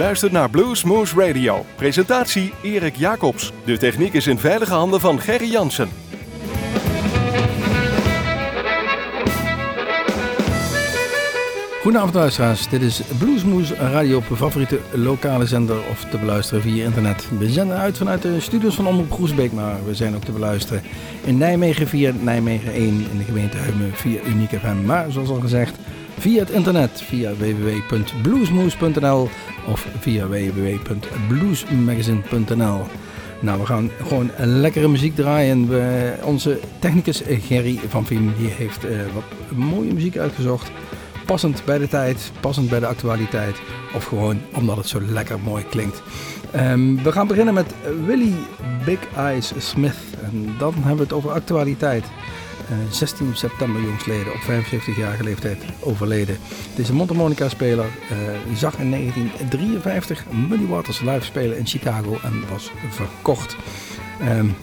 luistert naar Bluesmoose Radio. Presentatie Erik Jacobs. De techniek is in veilige handen van Gerry Janssen. Goedenavond luisteraars, dit is Bluesmoose Radio op uw favoriete lokale zender of te beluisteren via internet. We zenden uit vanuit de studios van Omroep Groesbeek, maar we zijn ook te beluisteren in Nijmegen via Nijmegen 1 in de gemeente Huimen via Unique FM. Maar zoals al gezegd, via het internet, via www.bluesmoose.nl of via www.bluesmagazine.nl. Nou, we gaan gewoon lekkere muziek draaien. Onze technicus Gerry van Veen die heeft wat mooie muziek uitgezocht. Passend bij de tijd, passend bij de actualiteit of gewoon omdat het zo lekker mooi klinkt. We gaan beginnen met Willie Big Eyes Smith en dan hebben we het over actualiteit. 16 september jongstleden op 75-jarige leeftijd overleden. Deze mondharmonica-speler zag in 1953 Muddy Waters live spelen in Chicago en was verkocht.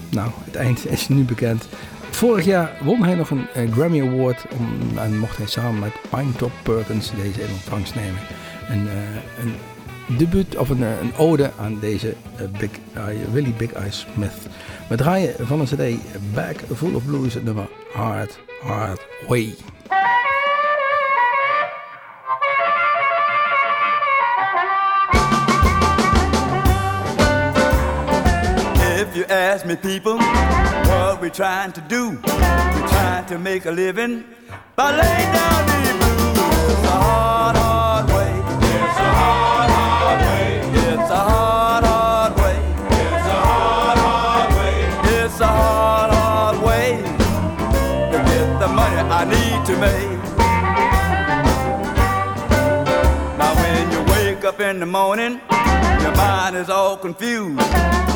Nou, het eind is nu bekend. Vorig jaar won hij nog een Grammy Award en mocht hij samen met Pine Top Perkins deze in ontvangst nemen. Een debuut of een ode aan deze Willie Big Eyes Smith. We draaien van een cd Back Full of Blues het nummer Hard, Hard Way. If you ask me people what we're trying to do, we're trying to make a living by laying down the blues. It's a hard, hard way. It's a hard, hard way. It's a hard, hard way. It's a hard, hard way. It's a hard, hard way to get the money I need to make. Now when you wake up in the morning, your mind is all confused.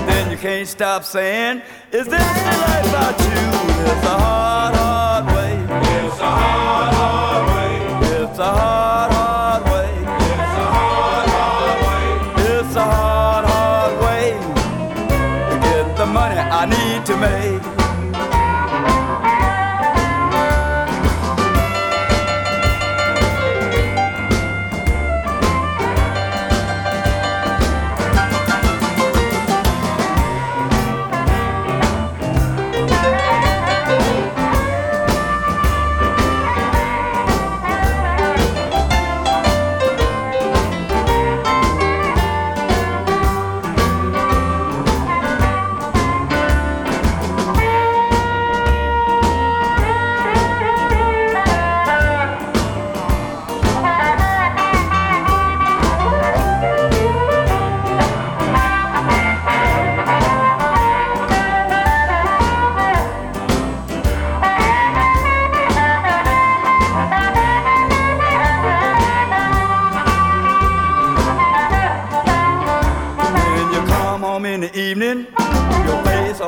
Then you can't stop saying, is this the life I choose? It's a hard, hard way. It's a hard, hard way. It's a hard, hard way. It's a hard, hard way. It's a hard, hard way to get the money I need to make.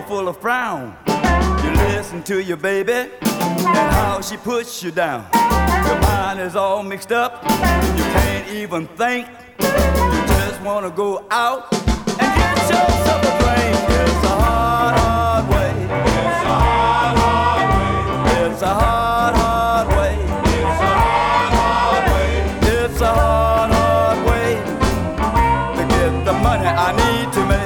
Full of frown, you listen to your baby and how she puts you down. Your mind is all mixed up, you can't even think. You just wanna go out and get yourself a drink. It's a hard, hard way. It's a hard, hard way. It's a hard, hard way. It's a hard, hard way. It's a hard, hard way to get the money I need to make.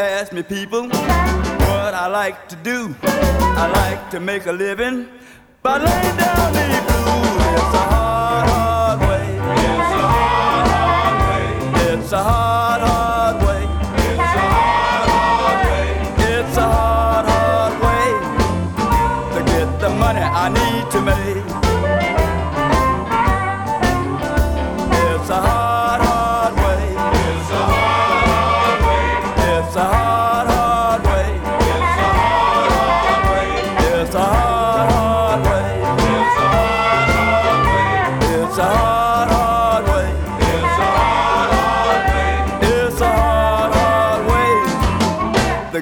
Ask me people what I like to do. I like to make a living by laying down the blues. It's a hard, hard way. It's a hard, hard way. It's a hard, hard way. It's a hard, hard way. It's a hard, hard way to get the money I need to make. It's a hard.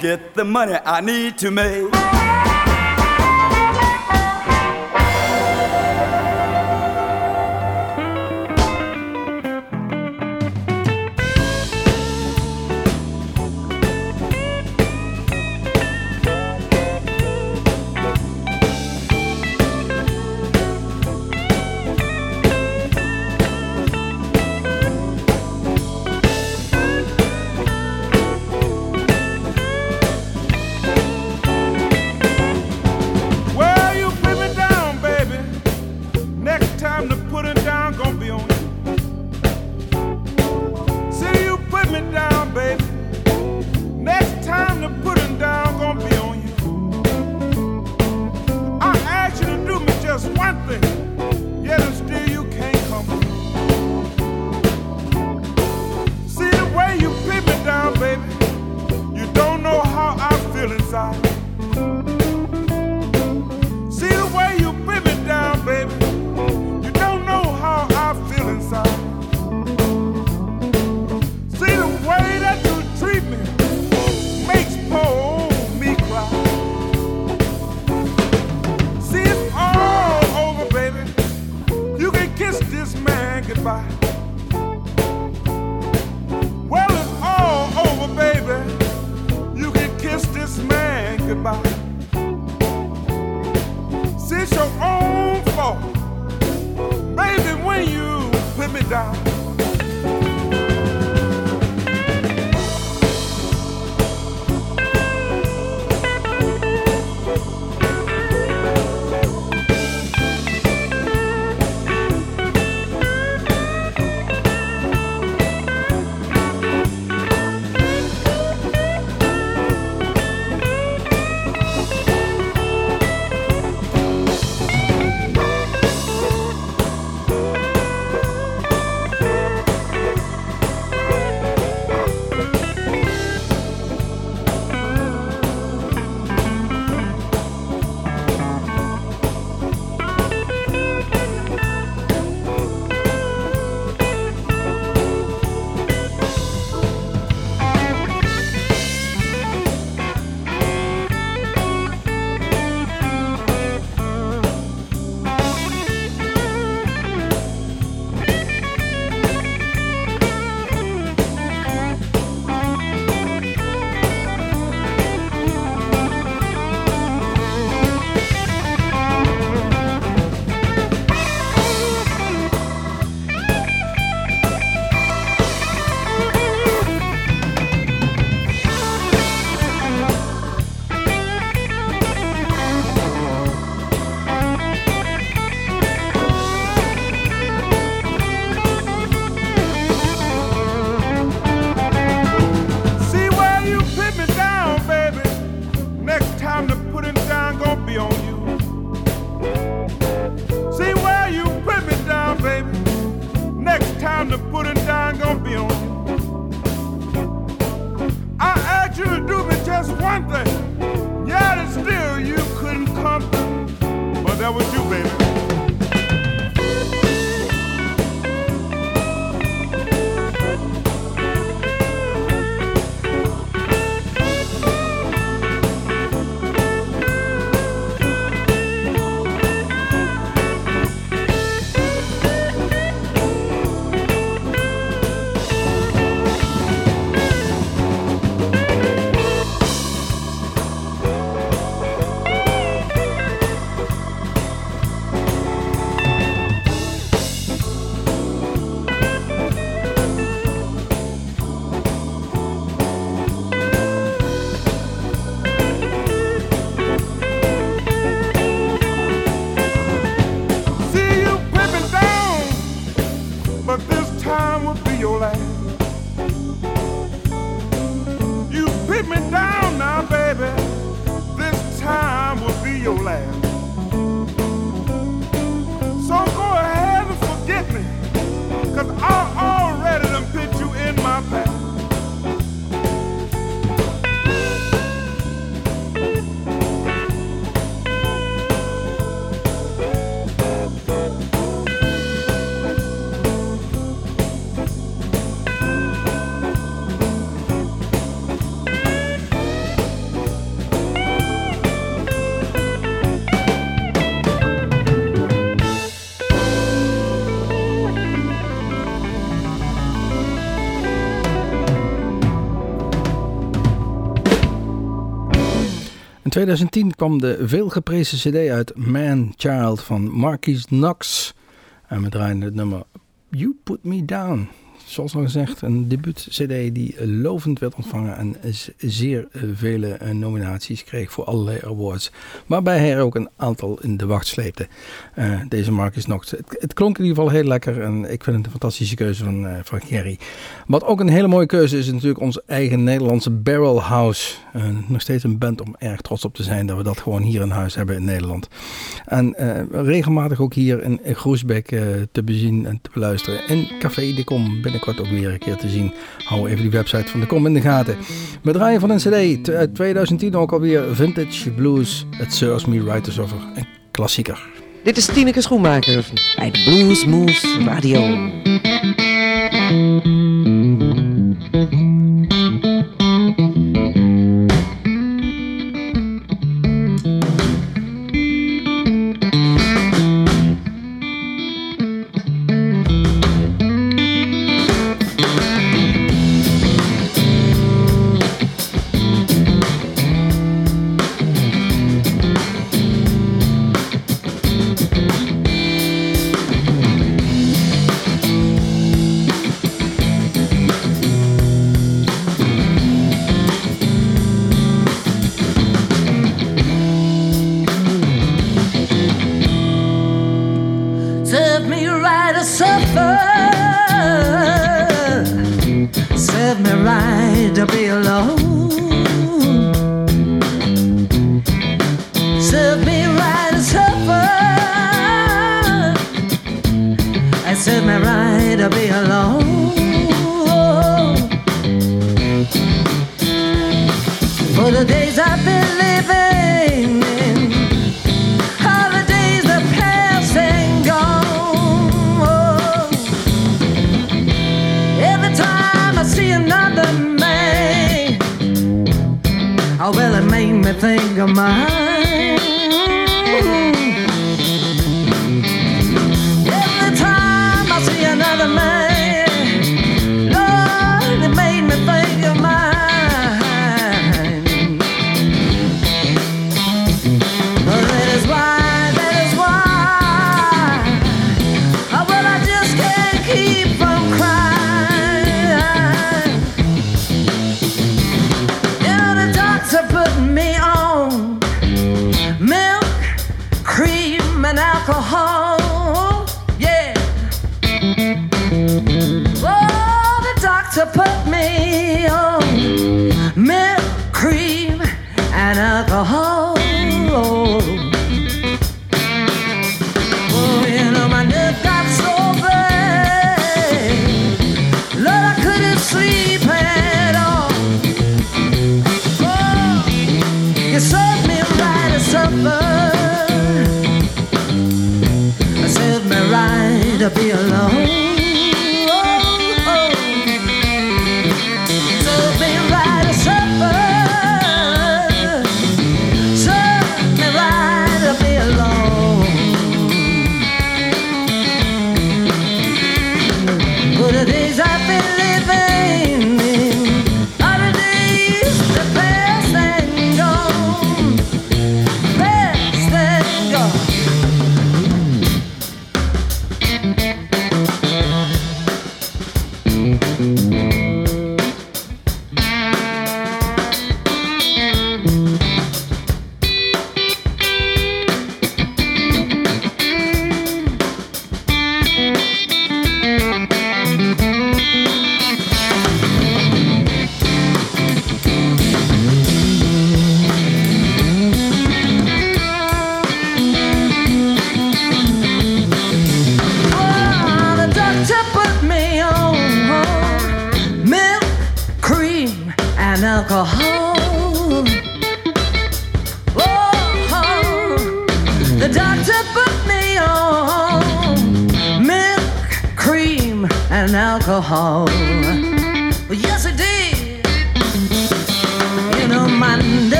Get the money I need to make. side. See the way you bring me down, baby. You don't know how I feel inside. See the way that you treat me makes poor old me cry. See it's all over, baby. You can kiss this man goodbye. Man, goodbye. See, it's your own fault, baby, when you put me down. In 2010 kwam de veelgeprezen cd uit Man Child van Marquis Knox. En we draaien het nummer You Put Me Down. Zoals al gezegd, een debuut cd die lovend werd ontvangen en zeer vele nominaties kreeg voor allerlei awards. Waarbij hij er ook een aantal in de wacht sleepte. Deze Marquis Knox. Het klonk in ieder geval heel lekker en ik vind het een fantastische keuze van Gerry. Wat ook een hele mooie keuze is natuurlijk onze eigen Nederlandse Barrel House. Nog steeds een band om erg trots op te zijn dat we dat gewoon hier in huis hebben in Nederland. En regelmatig ook hier in Groesbeek te bezien en te beluisteren in Café Dickom binnen binnenkort ook weer een keer te zien. Hou even die website van de Kom in de gaten. We draaien van een cd uit 2010 ook alweer, Vintage Blues. Het Serves Me Right is over. Een klassieker. Dit is Tineke Schoenmaker bij Bluesmoose Radio.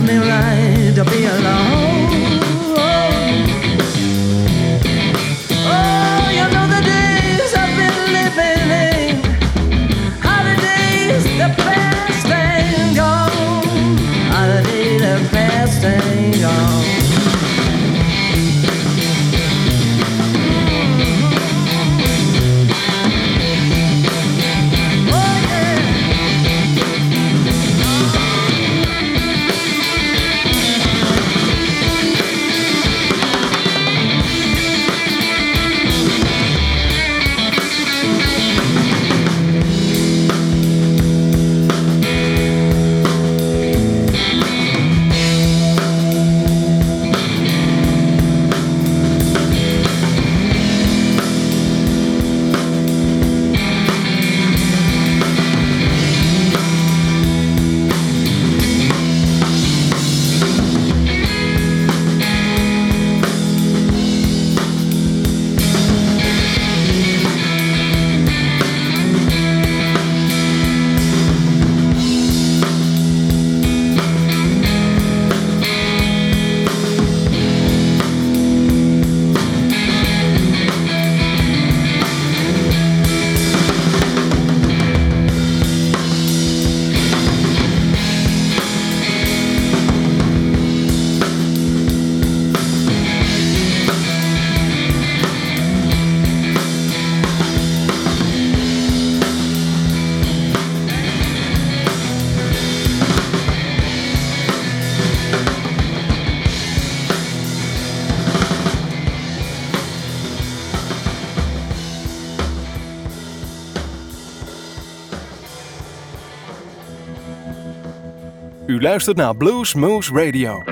Me right. U luistert naar Bluesmoose Radio.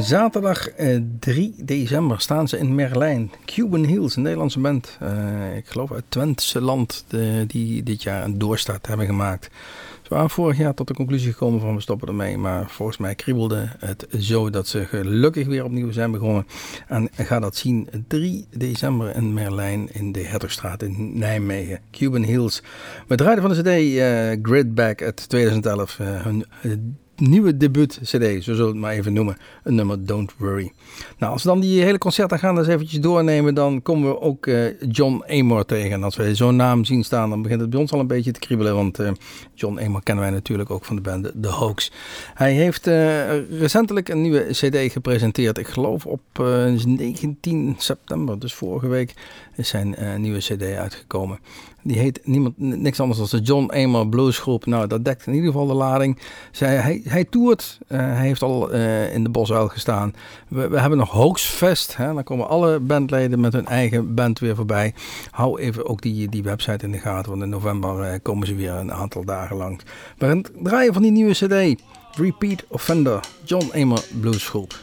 Zaterdag 3 december staan ze in Merlijn. Cuban Hills, een Nederlandse band. Ik geloof uit Twentse land die dit jaar een doorstart hebben gemaakt. Ze waren vorig jaar tot de conclusie gekomen van we stoppen ermee. Maar volgens mij kriebelde het zo dat ze gelukkig weer opnieuw zijn begonnen. En ga dat zien 3 december in Merlijn in de Hertogstraat in Nijmegen. Cuban Hills. Met het rijden van de cd Gridback uit 2011. Hun nieuwe debuut-cd, zo zullen we het maar even noemen. Een nummer Don't Worry. Nou, als we dan die hele concerten gaan eens eventjes doornemen, dan komen we ook John Amor tegen. En als we zo'n naam zien staan, dan begint het bij ons al een beetje te kriebelen. Want John Amor kennen wij natuurlijk ook van de band The Hoax. Hij heeft recentelijk een nieuwe cd gepresenteerd. Ik geloof op 19 september, dus vorige week, is zijn nieuwe cd uitgekomen. Die heet niks anders dan de John Amor Bluesgroep. Nou, dat dekt in ieder geval de lading. Hij toert. Hij heeft al in de Bosuil gestaan. We hebben nog Hoax Fest. Hè? Dan komen alle bandleden met hun eigen band weer voorbij. Hou even ook die website in de gaten. Want in november komen ze weer een aantal dagen lang. We gaan het draaien van die nieuwe cd. Repeat Offender. John Amor Bluesgroep.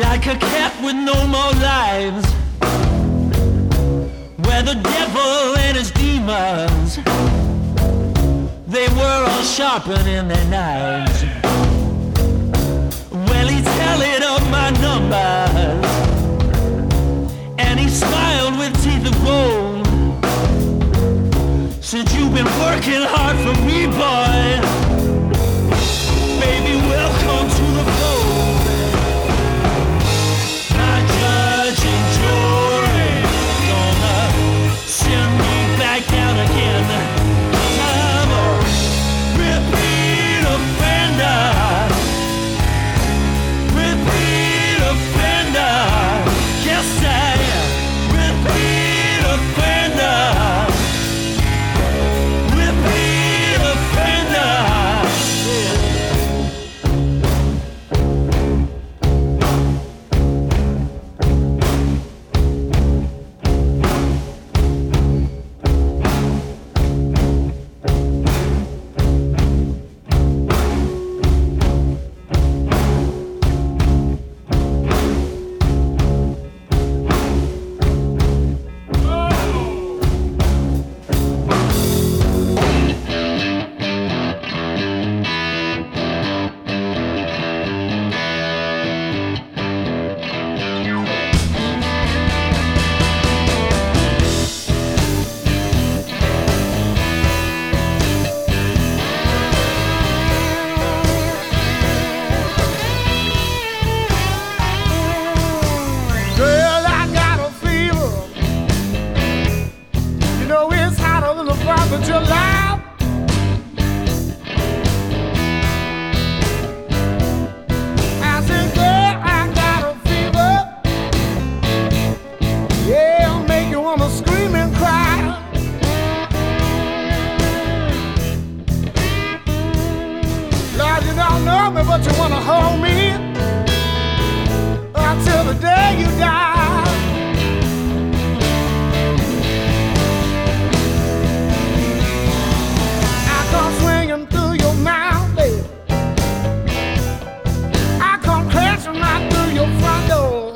Repeat offender. you don't know me, but you want to hold me until the day you die. I come swinging through your mouth, baby. I come crashing right through your front door.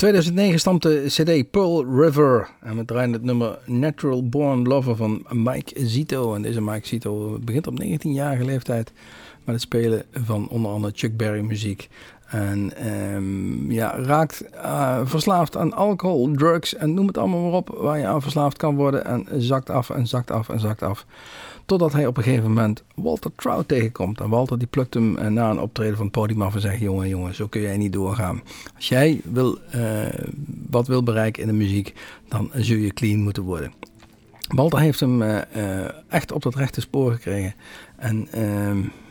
In 2009 stamt de cd Pearl River en we draaien het nummer Natural Born Lover van Mike Zito. En deze Mike Zito begint op 19-jarige leeftijd met het spelen van onder andere Chuck Berry muziek. En raakt verslaafd aan alcohol, drugs en noem het allemaal maar op waar je aan verslaafd kan worden. En zakt af en zakt af en zakt af. Totdat hij op een gegeven moment Walter Trout tegenkomt. En Walter die plukt hem na een optreden van het podium af en zegt... Jongen, zo kun jij niet doorgaan. Als jij wat wil bereiken in de muziek, dan zul je clean moeten worden. Walter heeft hem echt op dat rechte spoor gekregen. En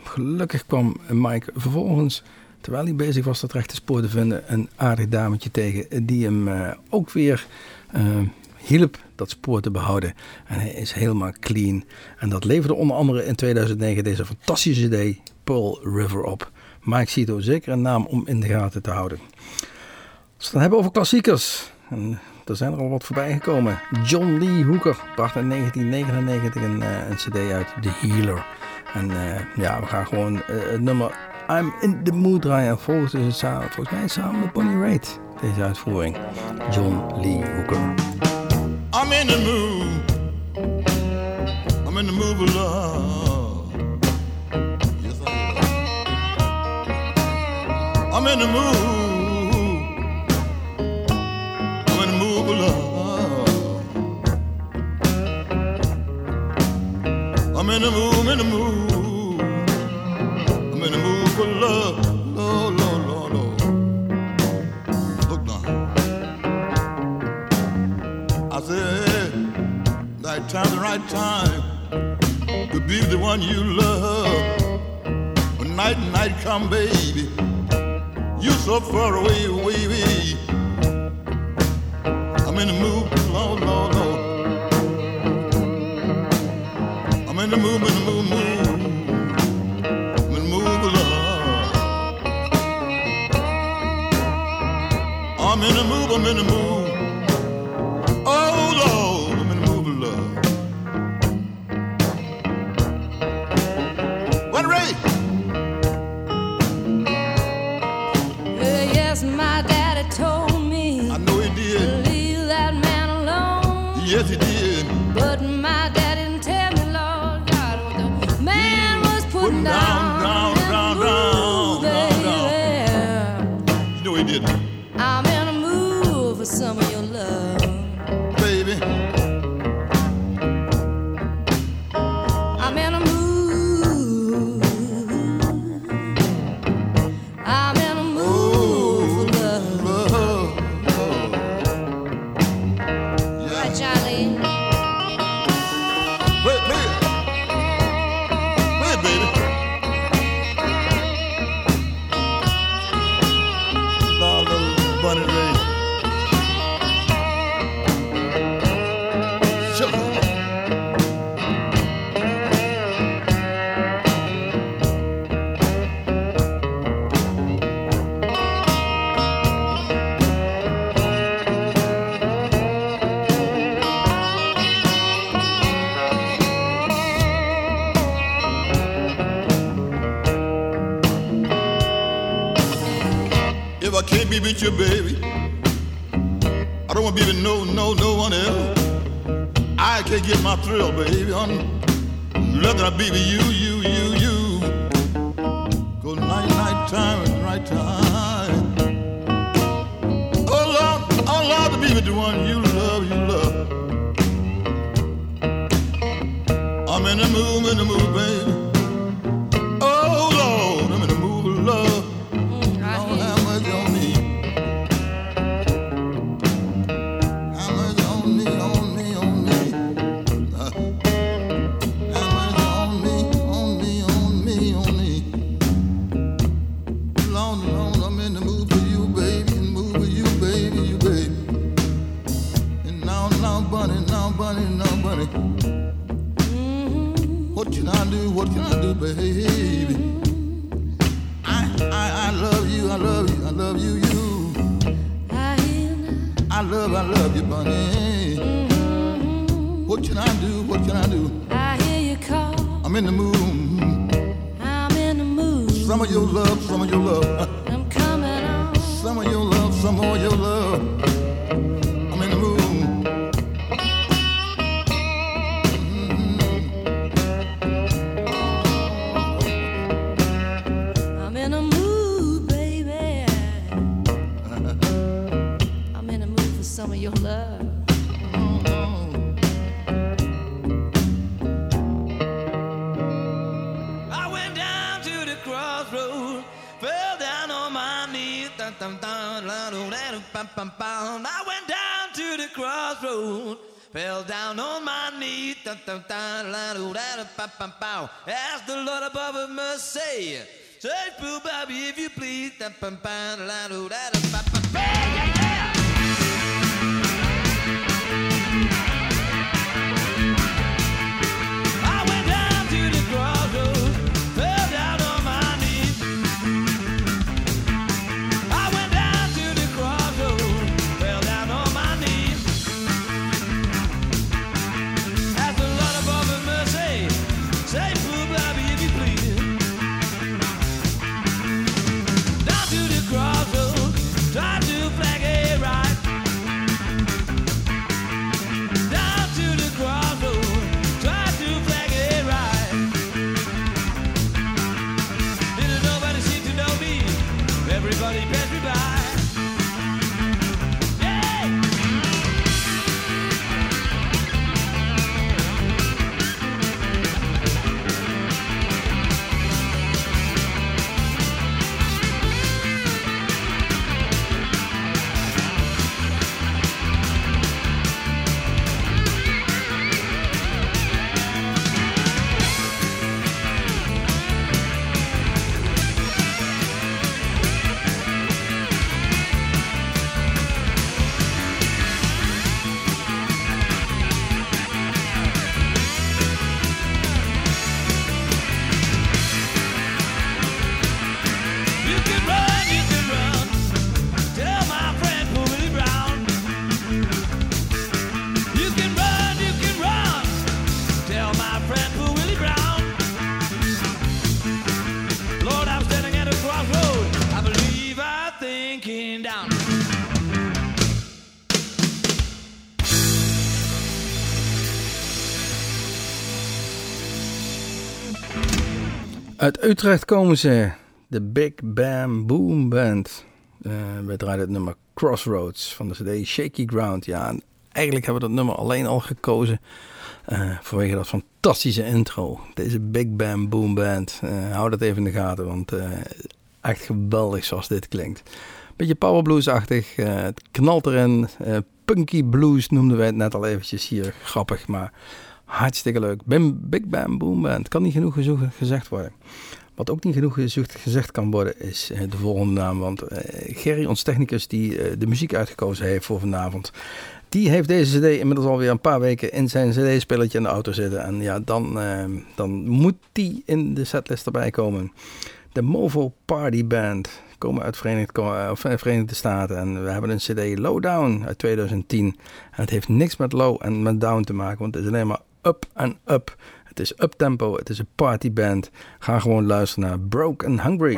gelukkig kwam Mike vervolgens... terwijl hij bezig was dat rechte spoor te vinden, een aardig dametje tegen die hem ook weer hielp dat spoor te behouden. En hij is helemaal clean. En dat leverde onder andere in 2009 deze fantastische cd Pearl River op. Mike Zito, zeker een naam om in de gaten te houden. Als we het dan hebben over klassiekers, en er zijn er al wat voorbij gekomen. John Lee Hooker bracht in 1999 een cd uit, The Healer. En we gaan gewoon het nummer... I'm in the Mood draaien. Volgens mij samen met Bonnie Raitt. Deze uitvoering. John Lee Hooker. I'm in the mood. I'm in the mood of love. Yes, I am. I'm in the mood. I'm in the mood of love. I'm in the mood, in the mood. I'm in the mood for love, Lord, Lord, Lord, Lord. Look now, I said, thy time's the right time to be the one you love. When night and night come, baby, you so far away, baby. I'm in the mood, Lord, Lord, Lord. I'm in the mood, in the mood, mood. I'm in a mood, I'm in a mood. Oh Lord, I'm in a mood of love. What Ray? Yes, my daddy told me. I know he did. Leave that man alone. Yes, he did. But my dad didn't tell me, Lord God, what the man was putting down. You know he did. Some of your love, baby. I'm in a mood. I'm in a mood, ooh, for love. Love, love. Yeah. All right, Charlie. Wait, baby. All those bunny rays. Can't be with you, baby. I don't want to be with no one else. I can't get my thrill, baby. I'm lucky to be with you. Go night time and right time. Oh Lord, to be with the one you love. I'm in the mood, baby. In a mood, baby. bum, bum, bum. I went down to the crossroad, fell down on my knees, dun, dun, dun, dun, dun, bum, bum, bum. Ask the Lord above of mercy, search for Bobby if you please, dun, bum, bum, dun, dun, dun, bum, bum, bum. Yeah, yeah. Uit Utrecht komen ze, de Big Bam Boom Band. Wij draaien het nummer Crossroads van de cd Shaky Ground. Ja, en eigenlijk hebben we dat nummer alleen al gekozen vanwege dat fantastische intro. Deze Big Bam Boom Band, hou dat even in de gaten, want echt geweldig zoals dit klinkt. Beetje powerbluesachtig, het knalt erin, punky blues noemden wij het net al eventjes hier, grappig, maar... Hartstikke leuk. Big Bam Boom Band. Kan niet genoeg gezegd worden. Wat ook niet genoeg gezegd kan worden is de volgende naam. Want Gerry, ons technicus die de muziek uitgekozen heeft voor vanavond. Die heeft deze cd inmiddels alweer een paar weken in zijn cd-spelletje in de auto zitten. En ja, dan moet die in de setlist erbij komen. De Movo Party Band. Komen uit Verenigde Staten. En we hebben een cd Lowdown uit 2010. En het heeft niks met low en met down te maken. Want het is alleen maar up en up. Het is uptempo. Het is een partyband. Ga gewoon luisteren naar Broke and Hungry.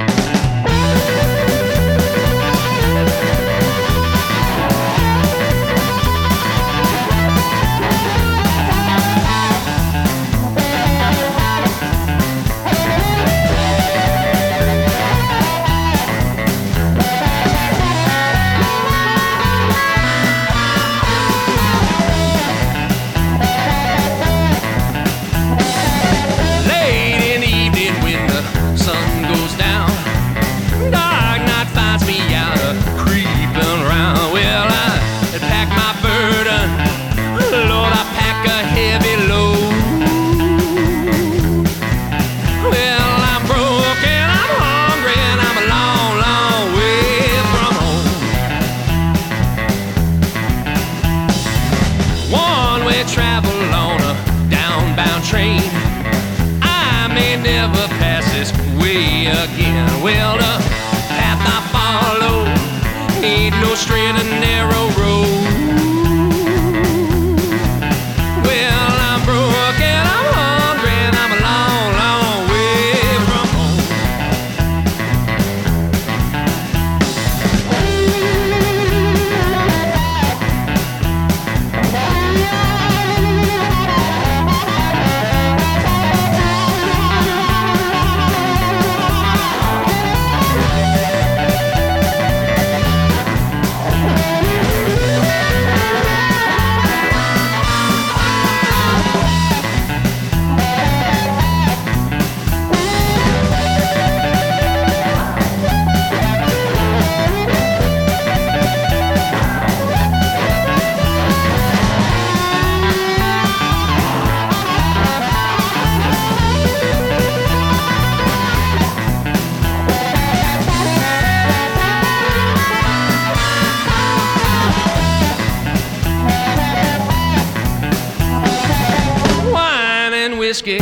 whiskey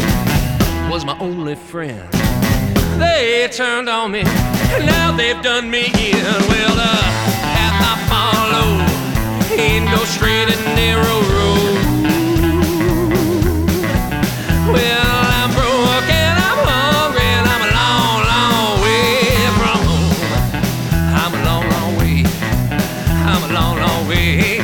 was my only friend. They turned on me, and now they've done me in. Well, the path I follow ain't no straight and narrow road. Well, I'm broke and I'm hungry and I'm a long, long way from home. I'm a long, long way. I'm a long, long way.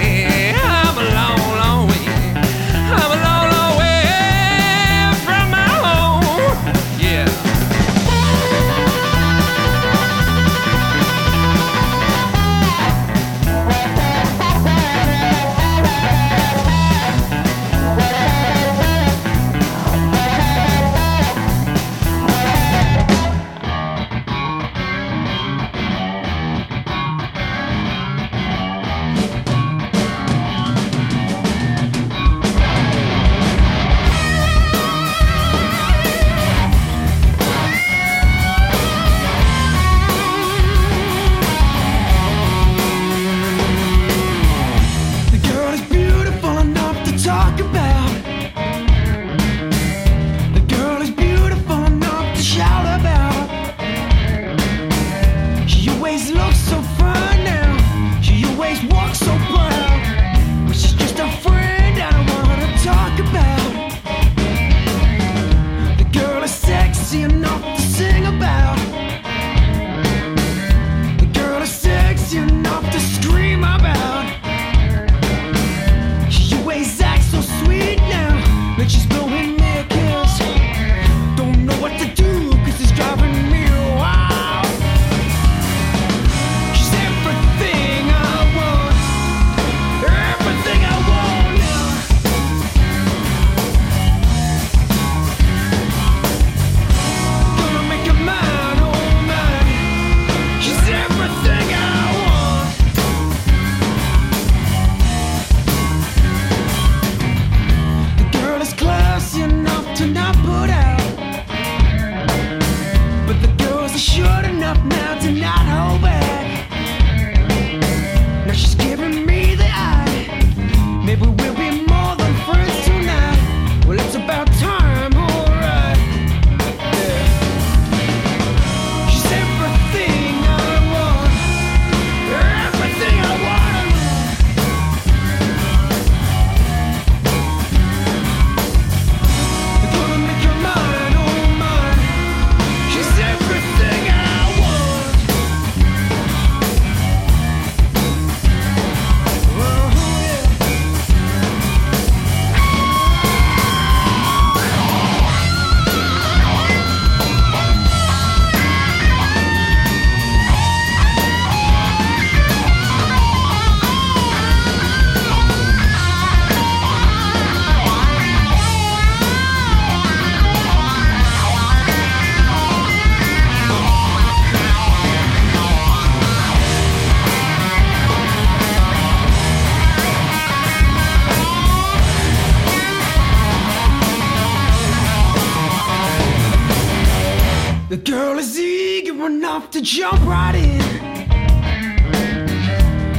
Jump right in.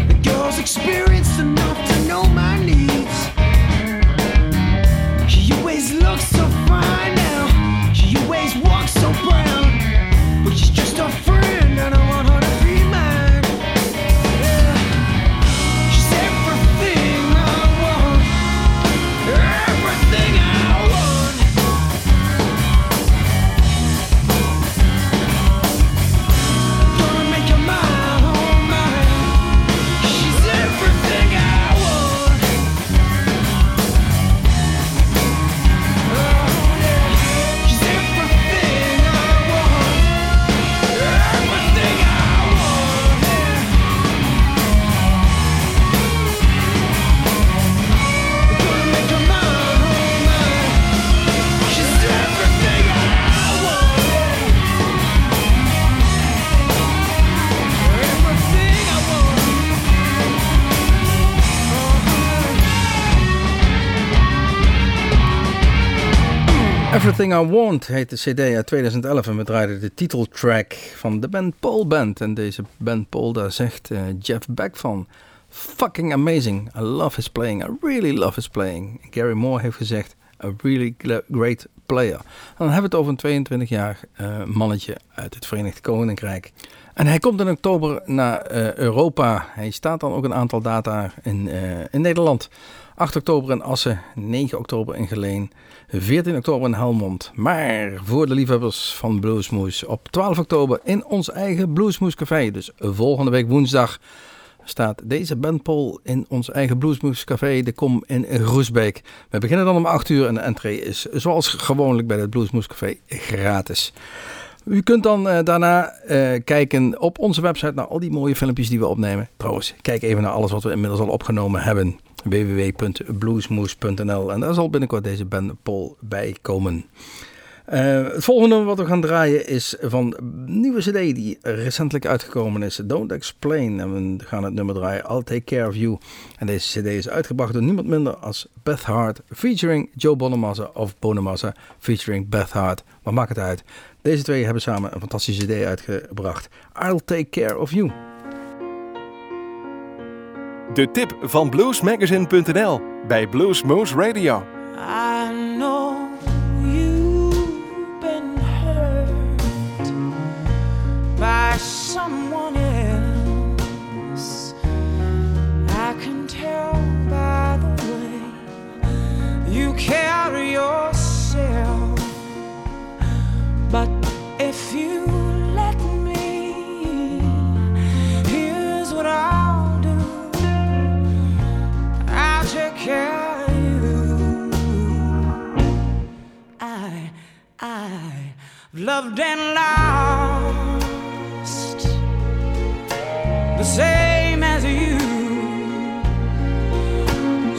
The girl's experienced enough to know my needs. She always looks so fine now. She always walks so proud. But she's just a friend and I want her to be mine. Yeah. She's everything I want. Everything I want. Everything I Want heet de cd uit 2011 en we draaiden de titeltrack van de Ben Pol Band. En deze Ben Pol, daar zegt Jeff Beck van: fucking amazing, I love his playing, I really love his playing. Gary Moore heeft gezegd: a really great player. En dan hebben we het over een 22-jarig mannetje uit het Verenigd Koninkrijk. En hij komt in oktober naar Europa. Hij staat dan ook een aantal data in Nederland. 8 oktober in Assen, 9 oktober in Geleen, 14 oktober in Helmond. Maar voor de liefhebbers van Bluesmoose, op 12 oktober in ons eigen Bluesmoose Café. Dus volgende week woensdag staat deze Ben Pol in ons eigen Bluesmoose Café Dickom in Groesbeek. We beginnen dan om 8 uur en de entree is zoals gewoonlijk bij het Bluesmoose Café gratis. U kunt dan daarna kijken op onze website naar al die mooie filmpjes die we opnemen. Trouwens, kijk even naar alles wat we inmiddels al opgenomen hebben. www.bluesmoose.nl en daar zal binnenkort deze Ben Pol bij komen. Het volgende wat we gaan draaien is van een nieuwe cd die recentelijk uitgekomen is. Don't Explain. En we gaan het nummer draaien I'll Take Care of You. En deze cd is uitgebracht door niemand minder als Beth Hart featuring Joe Bonamassa of Bonamassa featuring Beth Hart. Maar maakt het uit. Deze twee hebben samen een fantastische cd uitgebracht. I'll Take Care of You. De tip van bluesmagazine.nl bij Bluesmoose Radio. I know you've been hurt by someone else. I can tell by the way you carry yourself. But if you let me, here's what I'll do. I'll take care of you. I've loved and lost the same as you.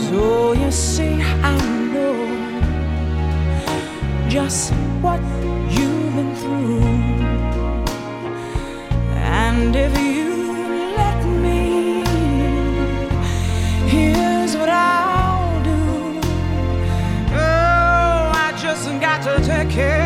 So you see, I know just what you've been through. And if you let me, here's what I'll do. Oh, I just got to take care of you.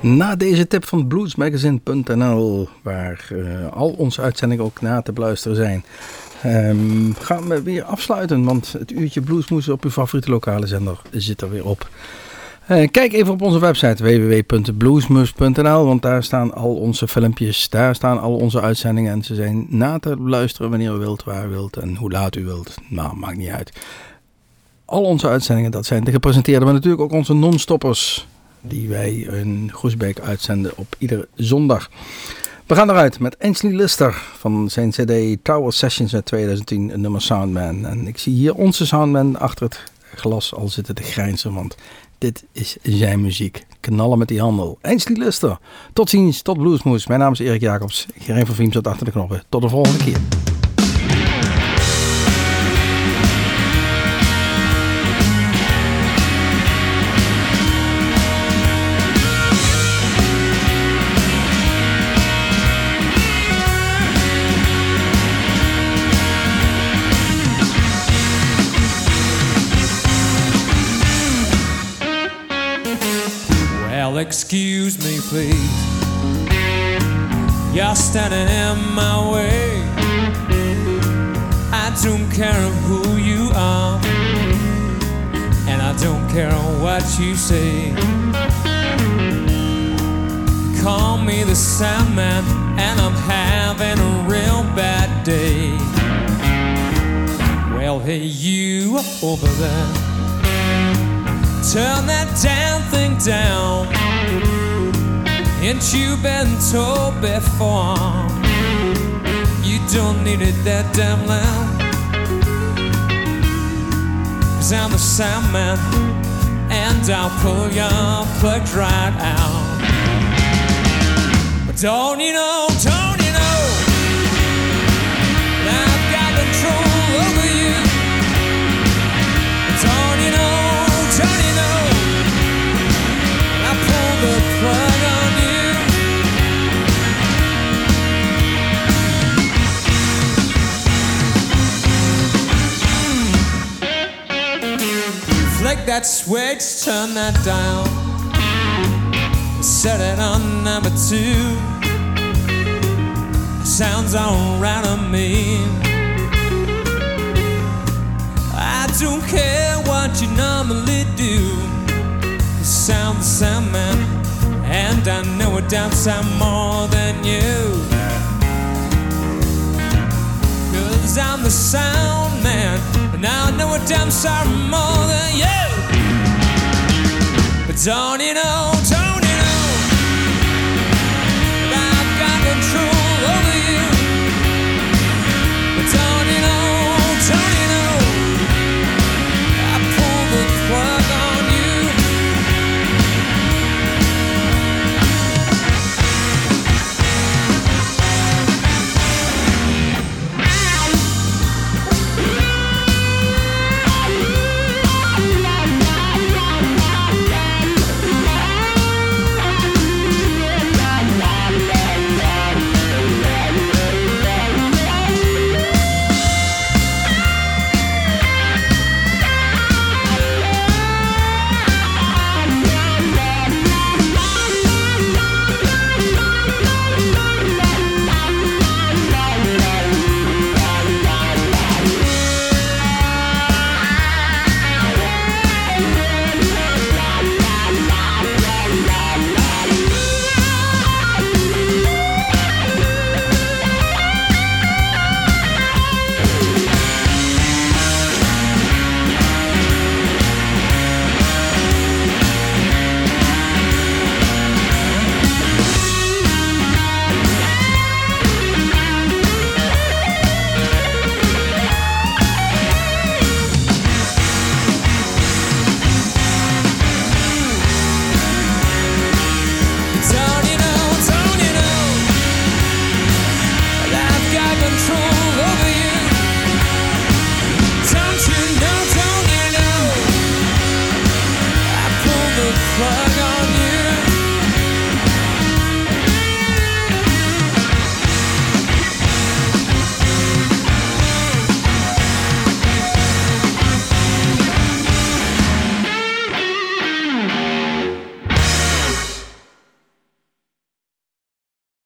Na deze tip van bluesmagazine.nl, waar al onze uitzendingen ook na te beluisteren zijn, gaan we weer afsluiten, want het uurtje Bluesmoose op uw favoriete lokale zender zit er weer op. Kijk even op onze website www.bluesmoose.nl, want daar staan al onze filmpjes, daar staan al onze uitzendingen en ze zijn na te beluisteren wanneer u wilt, waar u wilt en hoe laat u wilt. Nou, maakt niet uit. Al onze uitzendingen, dat zijn de gepresenteerde, maar natuurlijk ook onze non-stoppers die wij in Groesbeek uitzenden op iedere zondag. We gaan eruit met Aynsley Lister van zijn cd Tower Sessions uit 2010, een nummer Soundman. En ik zie hier onze Soundman achter het glas al zitten te grijnzen, want dit is zijn muziek. Knallen met die handel. Aynsley Lister. Tot ziens, tot Bluesmoose. Mijn naam is Erik Jacobs. Gerijn van Viem zat achter de knoppen. Tot de volgende keer. Excuse me, please. You're standing in my way. I don't care who you are, and I don't care what you say. Call me the Sandman, and I'm having a real bad day. Well, hey, you over there, turn that damn thing down. Ain't you been told before you don't need it that damn loud? 'Cause I'm the Sandman and I'll pull your plug right out. But don't you know I've got control over you? But don't you know I pull the plug on you? Flick that switch, turn that dial, set it on number 2. Sounds alright to me. I don't care what you normally do. You sound the Sandman, and I know it down sound more than you. 'Cause I'm the Soundman, and I know a damn sight more than you. But don't you know?